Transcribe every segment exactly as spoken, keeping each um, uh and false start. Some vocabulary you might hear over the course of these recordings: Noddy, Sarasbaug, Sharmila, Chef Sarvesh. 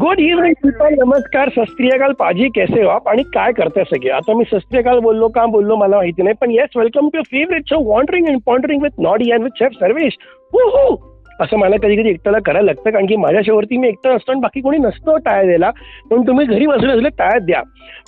Good evening Deepa. नमस्कार. सस्त्रीयकाल पाजी कैसे हो आप आणि काय करताय सगळे. आता मी सस्त्रीयकाल बोललो का बोललो मला माहिती नाही, पण yes, welcome to favourite show wondering and pondering with Noddy and with chef Sarvesh. हो हो, असं मला कधी कधी एकट्याला करायला लागतं, कारण की माझ्या शेवरती मी एकटं असतो आणि बाकी कोणी नसतो टाळ्या द्यायला, पण तुम्ही घरी बसले असले टाळ्या द्या.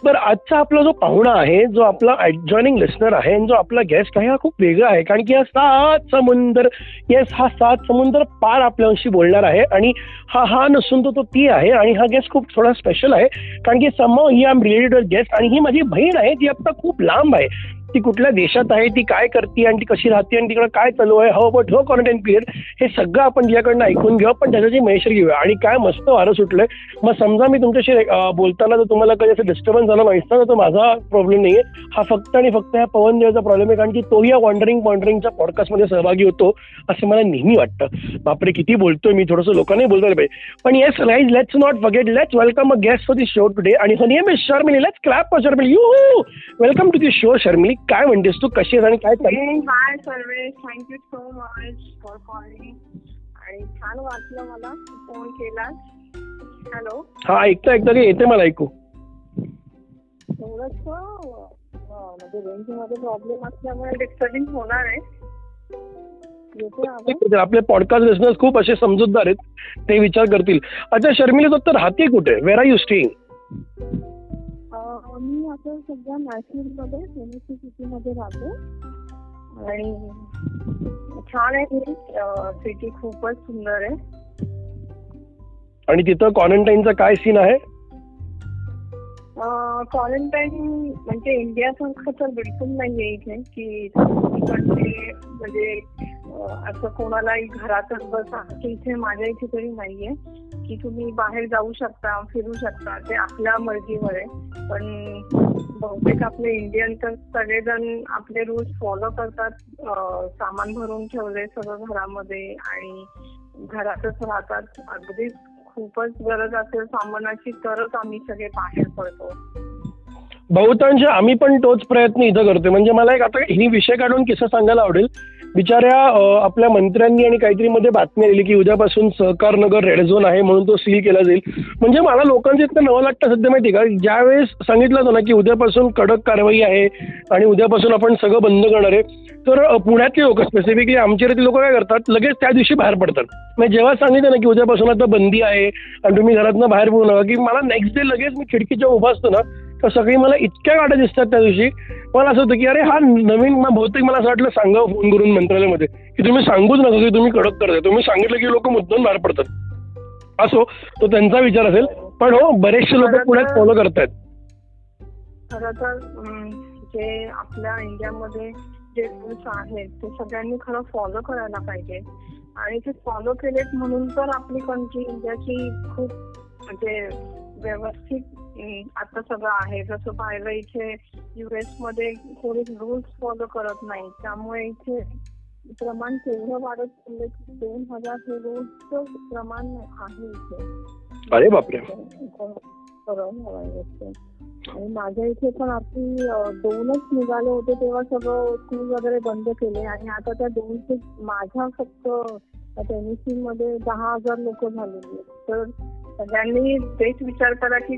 बरं, आजचा आपला जो पाहुणा आहे, जो आपला ॲडजॉइनिंग लिस्नर आहे आणि जो आपला गेस्ट आहे, हा खूप वेगळा आहे, कारण की हा सात समुंदर, येस, हा सात समुंदर पार आपल्याशी बोलणार आहे. आणि हा हा नसून तो तो ती आहे, आणि हा गेस्ट खूप थोडा स्पेशल आहे, कारण की समव ही आम रिलेटेड गेस्ट, आणि ही माझी बहीण आहे, ती आत्ता खूप लांब आहे, ती कुठल्या देशात आहे, ती काय करते आणि ती कशी राहते आणि तिकडे काय चालू आहे, हो बट हो क्वारंटाईन पिरियड, हे सगळं आपण तिच्याकडनं ऐकून घेऊ, पण त्याच्याशी महेश्वर घेऊया. आणि काय मस्त वारं सुटलंय. मग समजा मी तुमच्याशी बोलताना जर तुम्हाला काही असं डिस्टर्बन्स झाला माहिती ना, तर माझा प्रॉब्लेम नाहीये, हा फक्त आणि फक्त ह्या पवन देवचा प्रॉब्लेम आहे, कारण की तो या वॉन्डरिंग पॉन्डरिंगच्या पॉडकास्टमध्ये सहभागी होतो असं मला नेहमी वाटतं. बापरे, किती बोलतोय मी, थोडंसं लोकांनाही बोलतोय पाहिजे. पण yes rise, let's not forget, let's welcome a guest for this show today, आणि her name is Sharmili. Let's clap for Sharmili. You welcome to this show Sharmili. काय म्हणतेस तू, कशी आहेस आणि काय चाललंय. Hi Sarvesh, thank you so much for calling, आणि छान वाटलं मला फोन केलास. हॅलो, हा ऐकतो ऐकतो की येते मला ऐकू. थोडंसं म्हणजे रेंजमध्ये प्रॉब्लेम असल्यामुळे डिस्टर्बिंग होणार आहे. आपले पॉडकास्ट लिसनर्स खूप असे समजूतदार आहेत, ते विचार करतील. अच्छा शर्मिला, तू तर राहते कुठे, वेअर आर यू स्टेइंग. मी आता सध्या नाशिकमध्ये सेनेसी सिटीमध्ये राहतो, आणि छान आहे सिटी, खूपच सुंदर आहे. आणि तिथं क्वारंटाईनचा काय सीन आहे. क्वारंटाईन म्हणजे इंडियासारखं तर बिलकुल नाहीये इथे, की म्हणजे असं कोणाला घरातच बसा, इथे माझ्या इथे तरी नाहीये की तुम्ही बाहेर जाऊ शकता, फिरू शकता, ते आपल्या मर्जीवर आहे. पण बहुतेक आपले इंडियन तर सगळेजण आपले रूल्स फॉलो करतात, सामान भरून ठेवले सगळं घरामध्ये आणि घरातच राहतात. अगदीच खूपच गरज असेल सामानाची तरच आम्ही सगळे बाहेर पडतो. बहुतांश आम्ही पण तोच प्रयत्न इथं करतोय. म्हणजे मला एक आता ही विषय काढून किस्सा सांगायला आवडेल. बिचाऱ्या आपल्या मंत्र्यांनी आणि काहीतरी मध्ये बातमी आलेली की उद्यापासून सहकारनगर रेड झोन आहे म्हणून तो सील केला जाईल. म्हणजे मला लोकांचं इतकं नवं लागतं सध्या, माहिती का, ज्या वेळेस सांगितलं होतं ना की उद्यापासून कडक कारवाई आहे आणि उद्यापासून आपण सगळं बंद करणार आहे, तर पुण्यातले लोक स्पेसिफिकली आमच्याकडे लोक काय करतात, लगेच त्या दिवशी बाहेर पडतात. म्हणजे जेव्हा सांगितलं ना की उद्यापासून आता बंदी आहे आणि तुम्ही घरातनं बाहेर पडू नका, की मला नेक्स्ट डे लगेच मी खिडकीच्या उभा असतो ना, तर सगळी मला इतक्या गाड्या दिसतात त्या दिवशी, मला असं होतं की अरे हा नवीन, बहुतेक मला असं वाटलं सांगावं फोन करून मंत्रालयामध्ये की तुम्ही सांगूच नका की तुम्ही कडक करताय, तुम्ही सांगितलं की लोक मुद्दाम बाहेर पडतात. असो, तो त्यांचा विचार असेल, पण हो बरेचसे लोक पुण्यात फॉलो करतायत. खरं तर जे आपल्या इंडियामध्ये जे रूल्स आहेत ते सगळ्यांनी खरं फॉलो करायला पाहिजे, आणि ते फॉलो केलेत म्हणून तर आपली कंट्री इंडियाची खूप म्हणजे व्यवस्थित आता सगळं आहे. जसं पाहिलं इथे युएस मध्ये कोणी रूल्स फॉलो करत नाही, त्यामुळे इथे प्रमाण तेवढं वाढत चाललंय की दोन हजार हे रोजच प्रमाण आहे इथे. अरे बापरे. आणि माझ्या इथे पण आपण दोनच निघाले होते तेव्हा सगळं स्कूल वगैरे बंद केले, आणि आता त्या दोनशे माझ्या फक्त टेनिसिंग मध्ये दहा हजार लोक झालेली. तर सगळ्यांनी तेच विचार करा की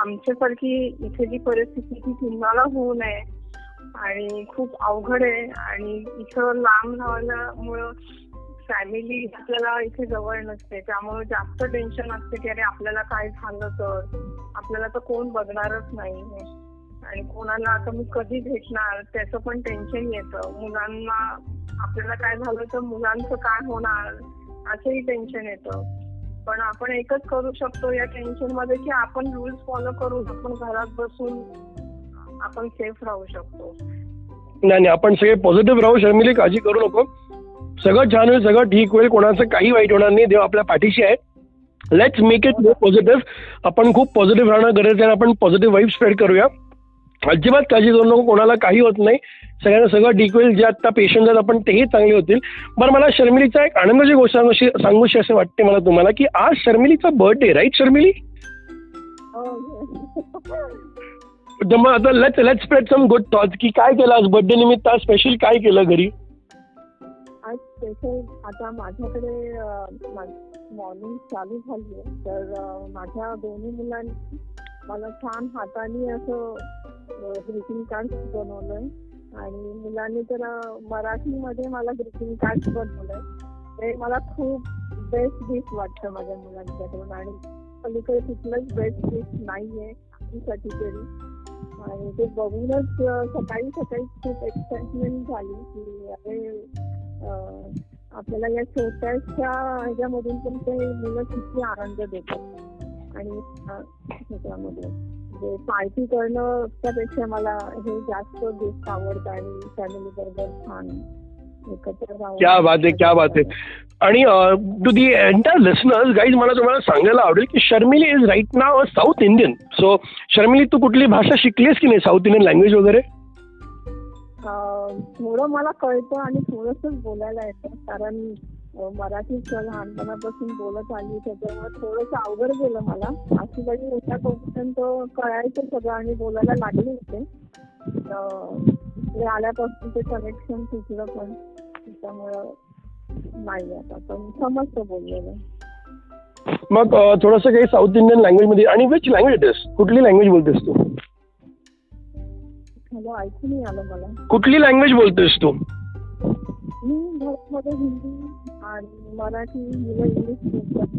आमच्यासारखी इथे जी परिस्थिती ती तुम्हाला होऊ नये, आणि खूप अवघड आहे. आणि इथं लांब राहिल्यामुळं फॅमिली आपल्याला इथे जवळ नसते, त्यामुळे जास्त टेन्शन असते की अरे आपल्याला काय झालं तर आपल्याला तर कोण बघणारच नाही, आणि कोणाला आता मी कधी भेटणार त्याचं पण टेन्शन येतं. मुलांना आपल्याला काय झालं तर मुलांचं काय होणार असंही टेन्शन येतं. पण आपण एकच करू शकतो या टेन्शन मध्ये की आपण रूल्स फॉलो करून आपण घरात बसून आपण सेफ राहू शकतो. नाही नाही, आपण सगळे पॉझिटिव्ह राहू. शर्मिली, काळजी करू नको, सगळं छान होईल, सगळं ठीक होईल, कोणाचं काही वाईट होणार नाही, देव आपल्या पाठीशी आहे. Let's make it more positive. आपण खूप पॉझिटिव्ह राहणं गरजेचं आहे, आपण पॉझिटिव्ह वाईब स्प्रेड करूया. अजिबात काळजी करू नको, कोणाला काही होत नाही, सगळ्यांना सगळं ठीक होईल. जे आता पेशंट आहेत आपण तेही चांगले होतील. बरं, मला शर्मिलीचा एक आनंदाची गोष्ट सांगूशी असे वाटते मला तुम्हाला, की आज शर्मिलीचा बर्थडे, राईट शर्मिली. मग आता let's let's spread some good thoughts, की काय केलं आज बर्थडे निमित्त, स्पेशल काय केलं घरी. आज स्पेशल आता माझ्याकडे मॉर्निंग चालू झाली आहे, तर माझ्या दोन्ही मुलांनी मला छान हाताने असं ग्रीटिंग कार्ड बनवलंय आणि मुलांनी तर मराठीमध्ये मला ग्रीटिंग कार्ड बनवलंय. ते मला खूप बेस्ट गिफ्ट वाटतं माझ्या मुलांच्याकडून आणि पलीकडे कुठलंच बेस्ट गिफ्ट नाहीये आमच्यासाठी तरी. आणि ते बघूनच सकाळी सकाळी खूप एक्साइटमेंट झाली की अरे आपल्याला या छोट्याशा ह्याच्यामधून पण ते मुलं किती आनंद देतात. आणि ह्याच्यामध्ये जे पार्टी करणं त्यापेक्षा मला हे जास्त गिफ्ट आवडतं आणि फॅमिली बरोबर छान क्या बात आहे, क्या बात आहे. आणि to the entire listeners guys, मला तुम्हाला सांगायला आवडेल की Sharmili is right now a South Indian. So Sharmili, तू कुठली भाषा शिकलीस की नाही, साऊथ इंडियन लँग्वेज वगैरे? थोडं मला कळतं आणि थोडंसं बोलायला येतं, कारण मराठीच लहानपणापासून बोलत आली त्याच्यामुळे थोडंसं अवघड गेलं मला. अशी काही मोठ्या पर्यंत कळायचं सगळं आणि बोलायला लागले होते. आल्यापासून ते कनेक्शन तुटलं पण त्यामुळं नाही आता पण समजतं बोललेलं. मग थोडंसं काही साऊथ इंडियन लँग्वेज मध्ये. आणि विच लँग्वेज इट इज, कुठली लँग्वेज बोलतेस तू? हॅलो, ऐकू नाही आलं मला. कुठली लँग्वेज बोलतेस तू? मी भारतमध्ये हिंदी आणि मराठी, हिला इंग्लिश बोलतात.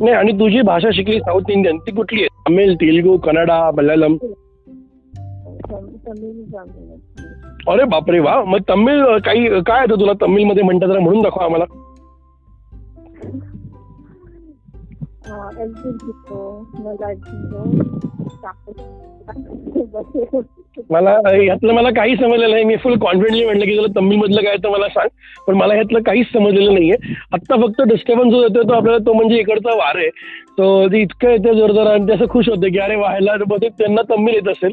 नाही, आणि तुझी भाषा शिकली साऊथ इंडियन, ती कुठली आहे? तमिळ, तेलुगू, कन्नडा, मल्याळम? अरे बापरे वा. मग तमिळ काही काय येतं तुला? तमिळ मध्ये म्हणतात जरा, म्हणून दाखवा आम्हाला. मला ह्यातलं मला काही समजलेलं नाही. मी फुल कॉन्फिडेंटली म्हटलं की तुला तमिळ मधलं काय तर मला सांग, पण मला ह्यातलं काहीच समजलेलं नाहीये. आत्ता फक्त डिस्टर्बन्स जो येतोय तो आपल्याला तो म्हणजे इकडचा वार आहे, तो ते इतकं येते जोरदार आणि ते असं खुश होतं की अरे व्हायला बहुतेक त्यांना तमिळ येत असेल,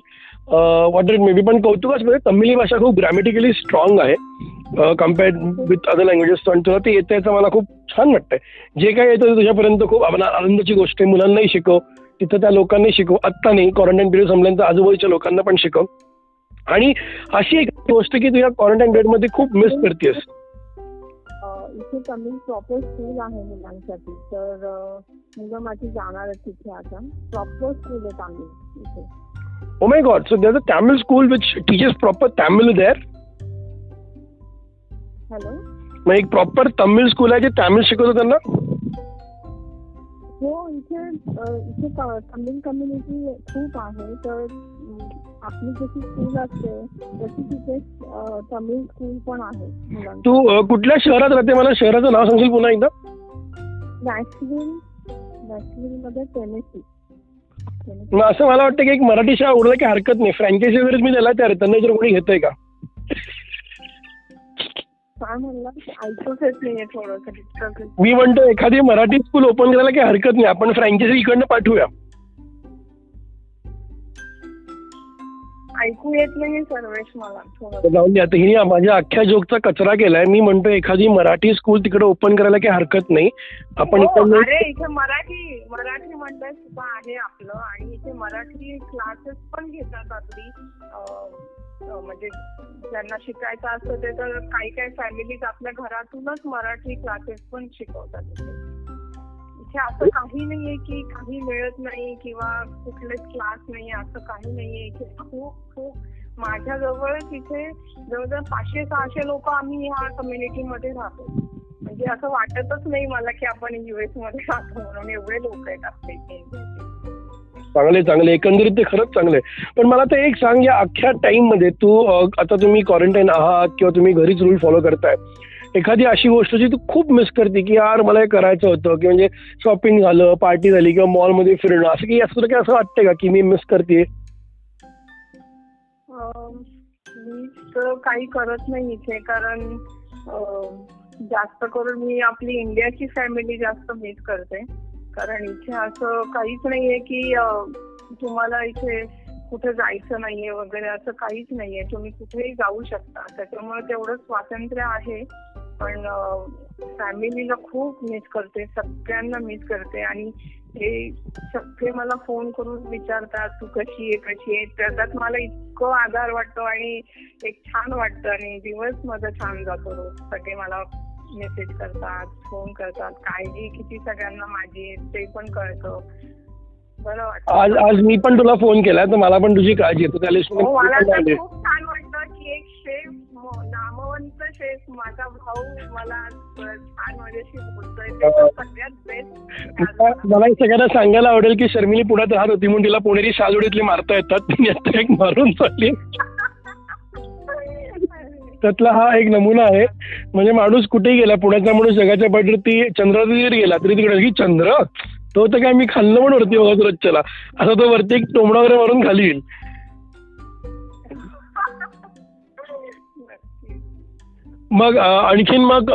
वॉट इट मे बी. पण कौतुकाच म्हणजे तमिळ भाषा खूप ग्रॅमॅटिकली स्ट्रॉंग आहे कम्पेअर्ड विथ अदर लँग्वेजेस. पण तुला ते येतं याचं मला खूप छान वाटतंय. जे काही येतं तुझ्यापर्यंत खूप आनंदाची गोष्ट आहे. मुलांनाही शिकव, तिथं त्या लोकांनी शिकव, आत्ता नाही क्वारंटाईन पिरियड संपल्यानंतर आजूबाजूच्या लोकांना पण शिकव. आणि अशी एक गोष्ट की तू या क्वारंटाईन पिरियड मध्ये खूप मिस करतेस. इथे तमिळ प्रॉपर स्कूल आहे मुलांसाठी, तर मुलं माझी जाणार आहे तिथे. आता प्रॉपर स्कूल आहे तमिळ इथे. Oh my God! So there's a Tamil school which teaches proper Tamil there. Hello. मग एक प्रॉपर तमिळ स्कूल आहे जे तमिळ शिकवतो त्यांना. हो, इथे इथे तमिळ कम्युनिटी खूप आहे, तर आपली जशी स्कूल असते तशी तिथे तमिळ स्कूल पण आहे. तू कुठल्या शहरात राहते, मला शहराचं नाव सांगशील पुन्हा एकदा? नॅशविल. नॅशविल मध्ये टेनेसी. मग असं मला वाटतं की एक मराठी शाळा उडलं की हरकत नाही. फ्रँचायझी वगैरे मी दिला तर त्यांना जर कोणी घेतोय का काय म्हणलं ऐकूच नाहीये थोडं. मी म्हणतो एखादी मराठी स्कूल ओपन करायला काही हरकत नाही, आपण फ्रँचायझी इकडनं पाठवूया. ऐकू येत नाही सर्वेश मला, जाऊन द्या. हिने माझ्या अख्ख्या जोगचा कचरा केलाय. मी म्हणतो एखादी मराठी स्कूल तिकडे ओपन करायला काही हरकत नाही, आपण इथे मराठी मराठी मंडळ सुद्धा आहे आपलं आणि इथे मराठी क्लासेस पण घेतात आपली. म्हणजे ज्यांना शिकायचं असतं ते, तर काही काही फॅमिलीज आपल्या घरातूनच मराठी क्लासेस पण शिकवतात. असं काही नाहीये की काही मिळत नाही किंवा कुठलेच क्लास नाहीये, असं काही नाहीये. खूप खूप माझ्या जवळ तिथे जवळजवळ पाचशे सहाशे लोक आम्ही ह्या कम्युनिटी मध्ये राहतो. म्हणजे असं वाटतच नाही मला की आपण युएस मध्ये राहतो म्हणून, एवढे लोक आहेत आपल्या इथे. चांगले चांगले, एकंदरीत ते खरंच चांगले. पण मला तर एक सांग, या अख्ख्या टाइम मध्ये तू आता तुम्ही क्वारंटाईन आहात किंवा तुम्ही घरीच रूल फॉलो करताय, एखादी अशी गोष्ट जी तू खूप मिस करते की यार मला हे करायचं होतं, की म्हणजे शॉपिंग झालं, पार्टी झाली किंवा मॉलमध्ये फिरणं, असं की असं काही असं वाटतंय का की मी मिस करते? मी तर काही करत नाही इथे, कारण जास्त करून मी आपली इंडियाची फॅमिली जास्त मिस करते. कारण इथे असं काहीच नाहीये की तुम्हाला इथे कुठे जायचं नाहीये वगैरे, असं काहीच नाहीये. तुम्ही कुठेही जाऊ शकता, त्याच्यामुळे तेवढं स्वातंत्र्य आहे. पण फॅमिलीला खूप मिस करते, सगळ्यांना मिस करते. आणि हे सगळे मला फोन करून विचारतात तू कशी आहे कशी आहे, त्याच्यात मला इतकं आधार वाटतो आणि एक छान वाटतं आणि दिवस माझा छान जातो. सगळे मला मेसेज करतात, फोन करतात, काळजी किती सगळ्यांना माझी ते पण कळतं. बरं वाटतं. आज आज मी पण तुला फोन केला तर मला पण तुझी काळजी येतो. मला तर खूप छान वाटतं की एक शेफ, नामवंत शेफ, माझा भाऊ मला छान माझ्याशी बोलतोय, ते सगळ्यात बेस्ट. मला सगळ्यांना सांगायला आवडेल की शर्मिली पुण्यात राहत होती म्हणून तिला पुणेरी शालजोडीतली मारता येतात, मी आता एक मारून चालली, त्यातला हा एक नमुना आहे. म्हणजे माणूस कुठेही गेला, पुण्याचा माणूस जगाच्या पाठीवरती चंद्रावरती जरी गेला तरी तिकडे चंद्र तो तर काय मी खाल्लं म्हणून वरती बघत रच्चला असं तो वरती एक टोमडा वगैरे मारून खाली येईल. मग आणखीन मग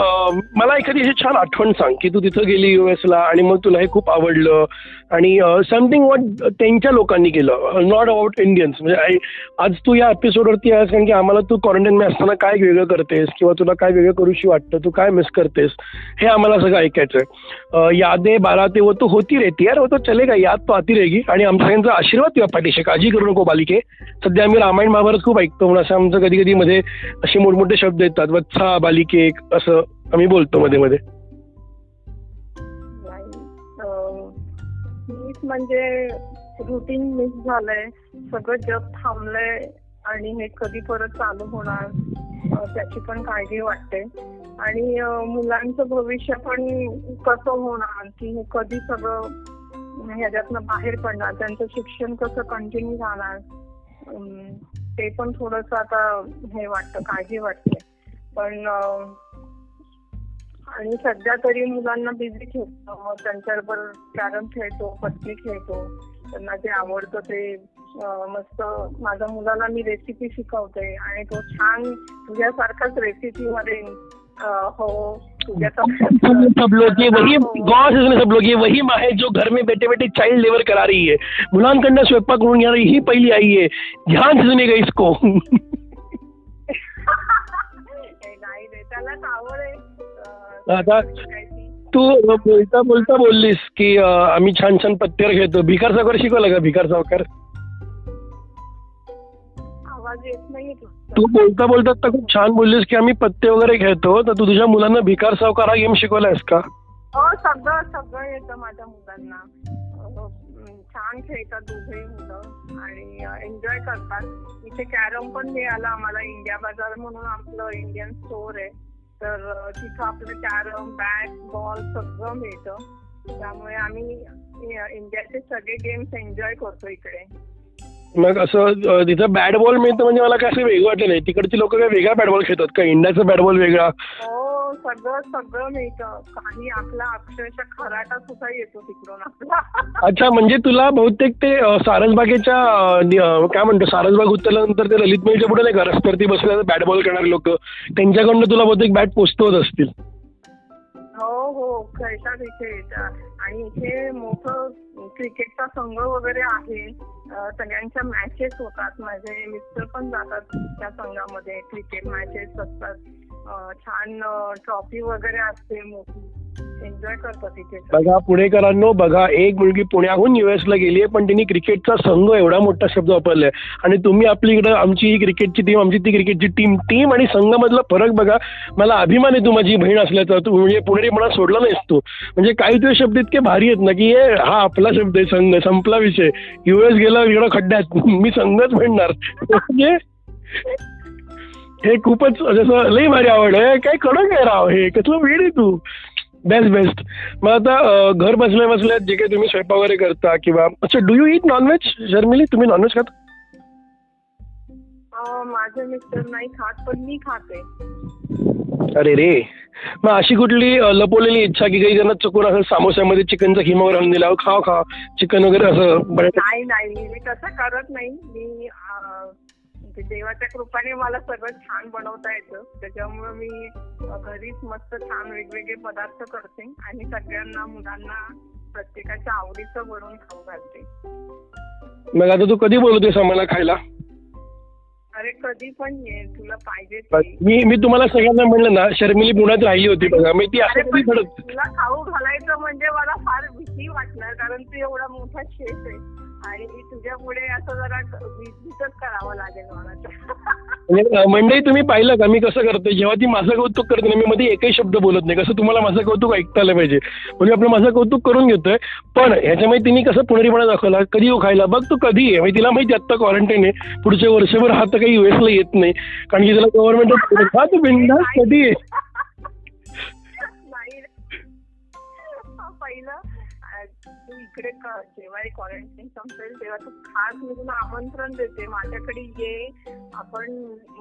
मला एखादी अशी छान आठवण सांग की तू तिथं गेली युएसला आणि मग तुला हे खूप आवडलं आणि समथिंग वॉट त्यांच्या लोकांनी केलं, नॉट अबाउट इंडियन्स. म्हणजे आज तू या एपिसोडवरती आहेस कारण की आम्हाला तू क्वारंटाईनमध्ये असताना काय वेगळं करतेस किंवा तुला काय वेगळं करूशी वाटतं, तू काय मिस करतेस, हे आम्हाला सगळं ऐकायचं आहे. यादे बारा ते व तू होती रेती यार, होतं चले का याद तो आती रेगी. आणि आमच्या सगळ्यांचा आशीर्वाद किंवा पाठीशी, काळजी करू नको बालिके. सध्या आम्ही रामायण महाभारत खूप ऐकतो म्हणून असं आमचं कधी कधी मध्ये असे मोठमोठे शब्द येतात, वत्सा बालिके असं आम्ही बोलतो मध्ये मध्ये. मीच म्हणजे रुटीन मिस झालंय, सगळं जग थांबलंय आणि हे कधी परत चालू होणार त्याची पण काळजी वाटते. आणि मुलांचं भविष्य पण कसं होणार की हे कधी सगळं ह्याच्यातनं बाहेर पडणार, त्यांचं शिक्षण कसं कंटिन्यू राहणार, ते पण थोडस आता हे वाटतं, काळजी वाटते. पण आणि सध्या तरी मुलांना बिझी ठेवतो, मग त्यांच्याबरोबर कॅरम खेळतो, पत्ती खेळतो, त्यांना जे आवडतं ते मस्त. माझ्या मुलाला मी रेसिपी शिकवते आणि तो छान तुझ्यासारखाच रेसिपी मध्ये हो सब लोग ये वही गाँव से सब लोग ये वही माँ है जो घर में बैठे बैठे चाइल्ड लेबर करा रही है, मुलांकडनं स्वयंपाक करून घेणार ही पहिली आई आहे, ध्यान सुनेगा इसको. आता तू बोलता बोलता बोललीस की आम्ही छान छान पत्त्यावर खेळतो, भिकार सावकार शिकवला का? भिकार सावकार तू बोलता बोलता तर खूप छान बोललीस की आम्ही पत्ते वगैरे खेळतो, तर तू तुझ्या मुलांना भिकार सावकार हा गेम शिकवलायस का? हो, सगळं सगळं येतं माझ्या मुलांना, छान खेळतात दोघे मुलं आणि एन्जॉय करतात. इथे कॅरम पण मिळाला आम्हाला, इंडिया बाजार म्हणून आपलं इंडियन स्टोर आहे, तर तिथं आपलं कॅरम बॅट बॉल सगळं मिळतं, त्यामुळे आम्ही इंडियाचे सगळे गेम्स एन्जॉय करतो इकडे. मग असं तिथं बॅट बॉल मिळतं म्हणजे मला काय असं वेगळं वाटलं नाही, तिकडची लोक काय वेगळा बॅट बॉल खेळतात का, इंडियाचा बॅट बॉल वेगळा? हो, सगळं सगळं मिळतं, काही आपला अक्षरशः खराटा सुद्धा येतो तिकडून आपला. अच्छा, म्हणजे तुला बहुतेक ते सारसबागेच्या काय म्हणतो, सारसबाग उतरल्यानंतर ते ललित मेलच्या पुढे नाही का रस्त्यावरती बसल्या बॅट बॉल करणारे लोक, त्यांच्याकडनं तुला बहुतेक बॅट पोचतवत असतील. हो हो, खेळतात इथे येतात आणि इथे मोठं क्रिकेटचा संघ वगैरे आहे, सगळ्यांच्या मॅचेस होतात, माझे मिस्टर पण जातात त्या संघामध्ये, क्रिकेट मॅचेस असतात, छान ट्रॉफी वगैरे असते, मोठी एन्जॉय करतात इथे. बघा पुणेकरांनो, बघा एक मुलगी पुण्याहून युएसला गेली आहे पण तिने क्रिकेटचा संघ एवढा मोठा शब्द वापरलाय आणि तुम्ही आपली इकडे आमची ही क्रिकेटची टीम, आमची ती क्रिकेटची टीम, टीम आणि संघामधला फरक बघा. मला अभिमान आहे तू माझी बहीण असल्याचा, तू म्हणजे पुणेरीपणा सोडला नाहीस तू. म्हणजे काही तुझे शब्द इतके भारी आहेत ना की हे हा आपला शब्द आहे, संघ, संपला विषय. युएस गेला एवढा खड्ड्यात मी संघच म्हणणार, म्हणजे हे खूपच जसं लई भारी आवड आहे, काय कडक आहे राव, हे कसलं वेळ आहे तू, बेस्ट बेस्ट. मग आता घर बसल्या बसल्या जे काही तुम्ही स्वयंपाक वगैरे करता किंवा अच्छा, do you eat nonveg Sharmili, तुम्ही नॉनव्हेज खाता? माझे मिस्टर नाही खात पण मी खाते. अरे रे, मग अशी कुठली लपवलेली इच्छा की काही जण चुकून असं सामोस्यामध्ये चिकनचा खिमा वगैरे आणून दिला, खाव खा चिकन वगैरे असं? नाही नाही, मी तसं करत नाही, मी देवाच्या कृपाने मला सगळं छान बनवता येतं, त्याच्यामुळे मी घरीच मस्त छान वेगवेगळे पदार्थ करते आणि सगळ्यांना मुलांना प्रत्येकाच्या आवडीचं बनवून खाऊ घालते. मग आता तू कधी बोलवतेस आम्हाला खायला? अरे कधी पण ये, तुला पाहिजे. मी मी तुम्हाला सगळ्यांना म्हणलं ना शर्मिली पुण्यात राहिली होती बघा, मी ती तुला खाऊ घालायचं म्हणजे मला फार नाही वाटणार, कारण तू एवढा मोठा शेफ आहे आणि तुझ्यामुळे असं जरा विजिटच करावं लागेल मला. मंडळी तुम्ही पाहिलं का मी कसं करतो, जेव्हा ती माझं कौतुक करते ना मी मध्ये एकही शब्द बोलत नाही, कसं तुम्हाला माझं कौतुक ऐकतायला पाहिजे म्हणजे आपलं माझं कौतुक करून घेतोय. पण ह्याच्यामध्ये तिने कसं पुनरीपणा दाखवला, कधी येऊ खायला बघ तू, कधी आहे तिला माहिती आत्ता क्वारंटाईन आहे, पुढच्या वर्षभर हा तर काही युएसला येत नाही कारण की तिला गव्हर्नमेंट हा तू बिंदास कधी आहे. तू इकडे जेव्हा क्वारंटाईन संपेल तेव्हा तू खास मी तुला आमंत्रण देते, माझ्याकडे ये, आपण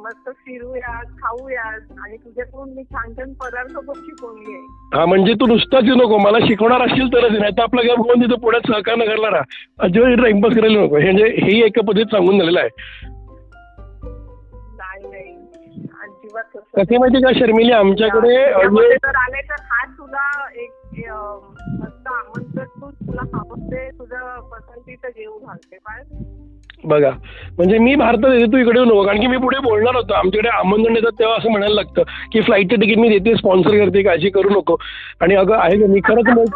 मस्त फिरूया, खाऊया आणि तुझ्याकडून मी छान छान पदार्थ पण शिकवून घे. हा म्हणजे तू नुसताच येऊ नको, मला शिकवणार असशील तरच, नाही तर आपला गॅप घेऊन तिथं पुण्यात सहकारनगरला राहा, अजिबात टाइमपास करायला नको. म्हणजे हे एका पद्धतीत सांगून झालेलं आहे. नाही नाही अजिबात कसे माहिती का शर्मिली, आमच्याकडे आले तर हा तुला एक बघा म्हणजे मी भारतात येते तू इकडे येऊ नको, कारण की मी पुढे बोलणार होतो. आमच्याकडे आमंत्रण येतात तेव्हा असं म्हणायला लागतं की फ्लाईटचं तिकीट मी देते, स्पॉन्सर करते, काळजी करू नको. आणि अगं आहे का मी खरंच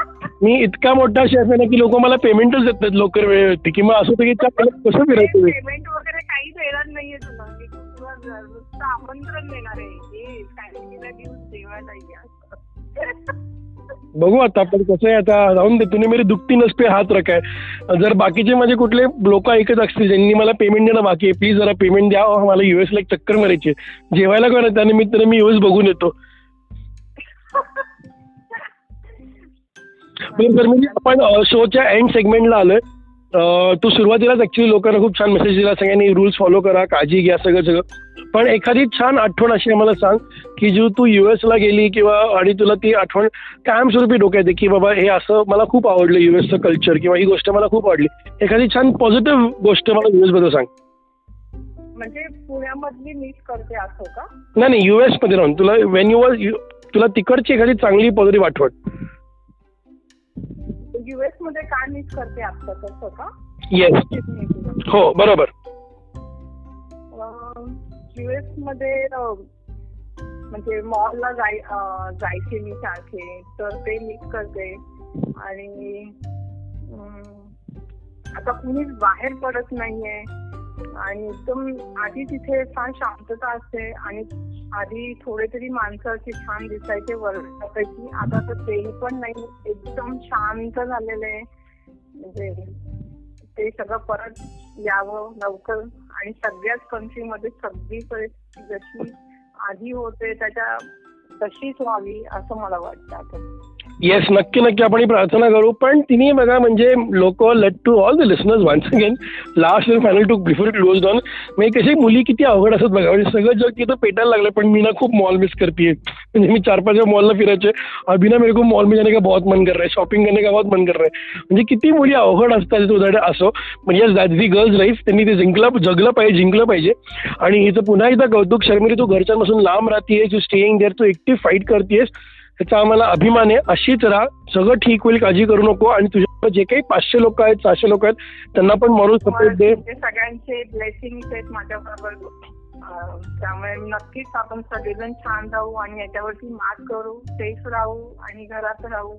मी इतका मोठा शेफ आहे ना की लोक मला पेमेंटच देत नाहीत लवकर वेळेवरती, किंवा असं होतं की कसं फिरायचं पेमेंट वगैरे काहीच येणार नाहीये तुला, नुसतं आमंत्रण देणार आहे. बघू आता आपण कसं आहे, आता जाऊन दे तुम्ही मेरी दुखती नसते हात रखाय. जर बाकीचे माझे कुठले लोक ऐकत असतील ज्यांनी मला पेमेंट देणं बाकी आहे, प्लीज जरा पेमेंट द्या, मला युएसला एक चक्कर मारायची, जेवायला काय ना त्यानिमित्ताने मी युएस बघून येतो. आपण शोच्या एंड सेगमेंटला आलोय. तू सुरुवातीलाच ऍक्च्युली लोकांना खूप छान मेसेज दिला, सगळ्यांनी रूल्स फॉलो करा, काळजी घ्या, सगळं सगळं. पण एखादी छान आठवण अशी मला सांग की जो तू युएसला गेली किंवा आणि तुला ती आठवण कायमस्वरूपी डोक्यात येते की बाबा हे असं मला खूप आवडलं युएसचं कल्चर, किंवा ही गोष्ट मला खूप आवडली, एखादी छान पॉझिटिव्ह गोष्ट मला युएस बद्दल सांग. म्हणजे पुण्यामधली मिस करते असं का? नाही नाही, युएस मध्ये राहून तुला व्हेन यू वर तुला तिकडची एखादी चांगली पॉझिटिव्ह आठवण. युएस मध्ये काय मिस करते आता तसं का? येस हो बरोबर. युएस मध्ये म्हणजे मॉलला जाय जायचे मी सारखे, तर ते मिस करते. आणि आता कुणीच बाहेर पडत नाहीये आणि एकदम आधी तिथे फार शांतता असते आणि आधी थोडे तरी माणसं अशी छान दिसायचे वर्षापैकी, आता तर तेही पण नाही, एकदम शांत झालेलं आहे. म्हणजे ते सगळं परत यावं लवकर आणि सगळ्याच कंट्रीमध्ये सगळी परिस्थिती जशी आधी होते त्याच्या तशीच व्हावी असं मला वाटतं आता. येस नक्की नक्की आपण ही प्रार्थना करू. पण तिने बघा म्हणजे लोक let to all the listeners once again last and final to before close down, म्हणजे कशी मुली किती अवघड असत बघा, म्हणजे सगळं जग तिथं पेटायला लागलं. पण मी ना खूप मॉल मिस करते, म्हणजे मी चार पाच वेळा मॉलला फिरायचे, अभी ना मेरे को मॉल में जाने का बहुत मन कर रहा है, शॉपिंग करने का बहुत मन कर रहा है, म्हणजे किती मुली अवघड असतात उदाहरण असो. म्हणजे yes that the girls life, त्यांनी ते जिंकलं जगलं पाहिजे, जिंकलं पाहिजे. आणि हिचं पुन्हा एकदा कौतुक शर्मिली, तू घरच्यांपासून लांब राहतेस, तू स्टेईंग देअर, तू एकटी फाईट करतेस, त्याचा आम्हाला अभिमान आहे. अशीच राहा, सगळं ठीक होईल, काळजी करू नको. आणि तुझ्या जे काही पाचशे लोक आहेत सहाशे लोक आहेत त्यांना पण मॉरल सपोर्ट दे. सगळ्यांचे ब्लेसिंग्स आहेत माझ्याबरोबर, त्यामुळे नक्कीच आपण सगळेजण छान राहू आणि याच्यावरती मात करू, सेफ राहू आणि घरात राहू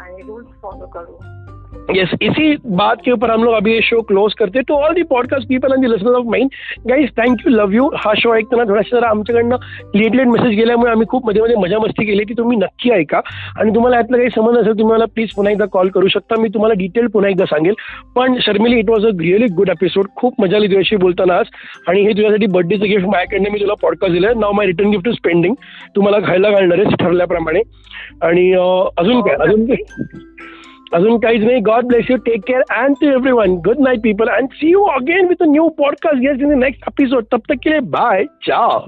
आणि रूल्स फॉलो करू. यस इसी बात के ऊपर हम लोग अभी ये शो क्लोज करते. To all the podcast people and the listeners of mine guys, thank you, love you. हा शो ऐकताना थोडासा जरा आमच्याकडनं लेट लेट मेसेज गेल्यामुळे आम्ही खूप मध्ये मध्ये मजा मस्ती केली, ती तुम्ही नक्की ऐका. आणि तुम्हाला यातलं काही समज असेल तुम्हाला प्लीज पुन्हा एकदा कॉल करू शकता, मी तुम्हाला डिटेल पुन्हा एकदा सांगेल. पण Sharmili it was a really good episode, खूप मजा आली तुझ्याशी बोलताना आज. आणि हे तुझ्यासाठी बर्थडेचं गिफ्ट माझ्याकडनं मी तुला पॉडकास्ट दिलं, नाव my return gift is pending, तुम्हाला खायला घालणार आहे ठरल्याप्रमाणे. आणि अजून काय अजून अजून काहीच नाही. God bless you, take care and to everyone, good night people and see you again with a new podcast guest in the next episode. तब तक के लिए बाय, चाओ.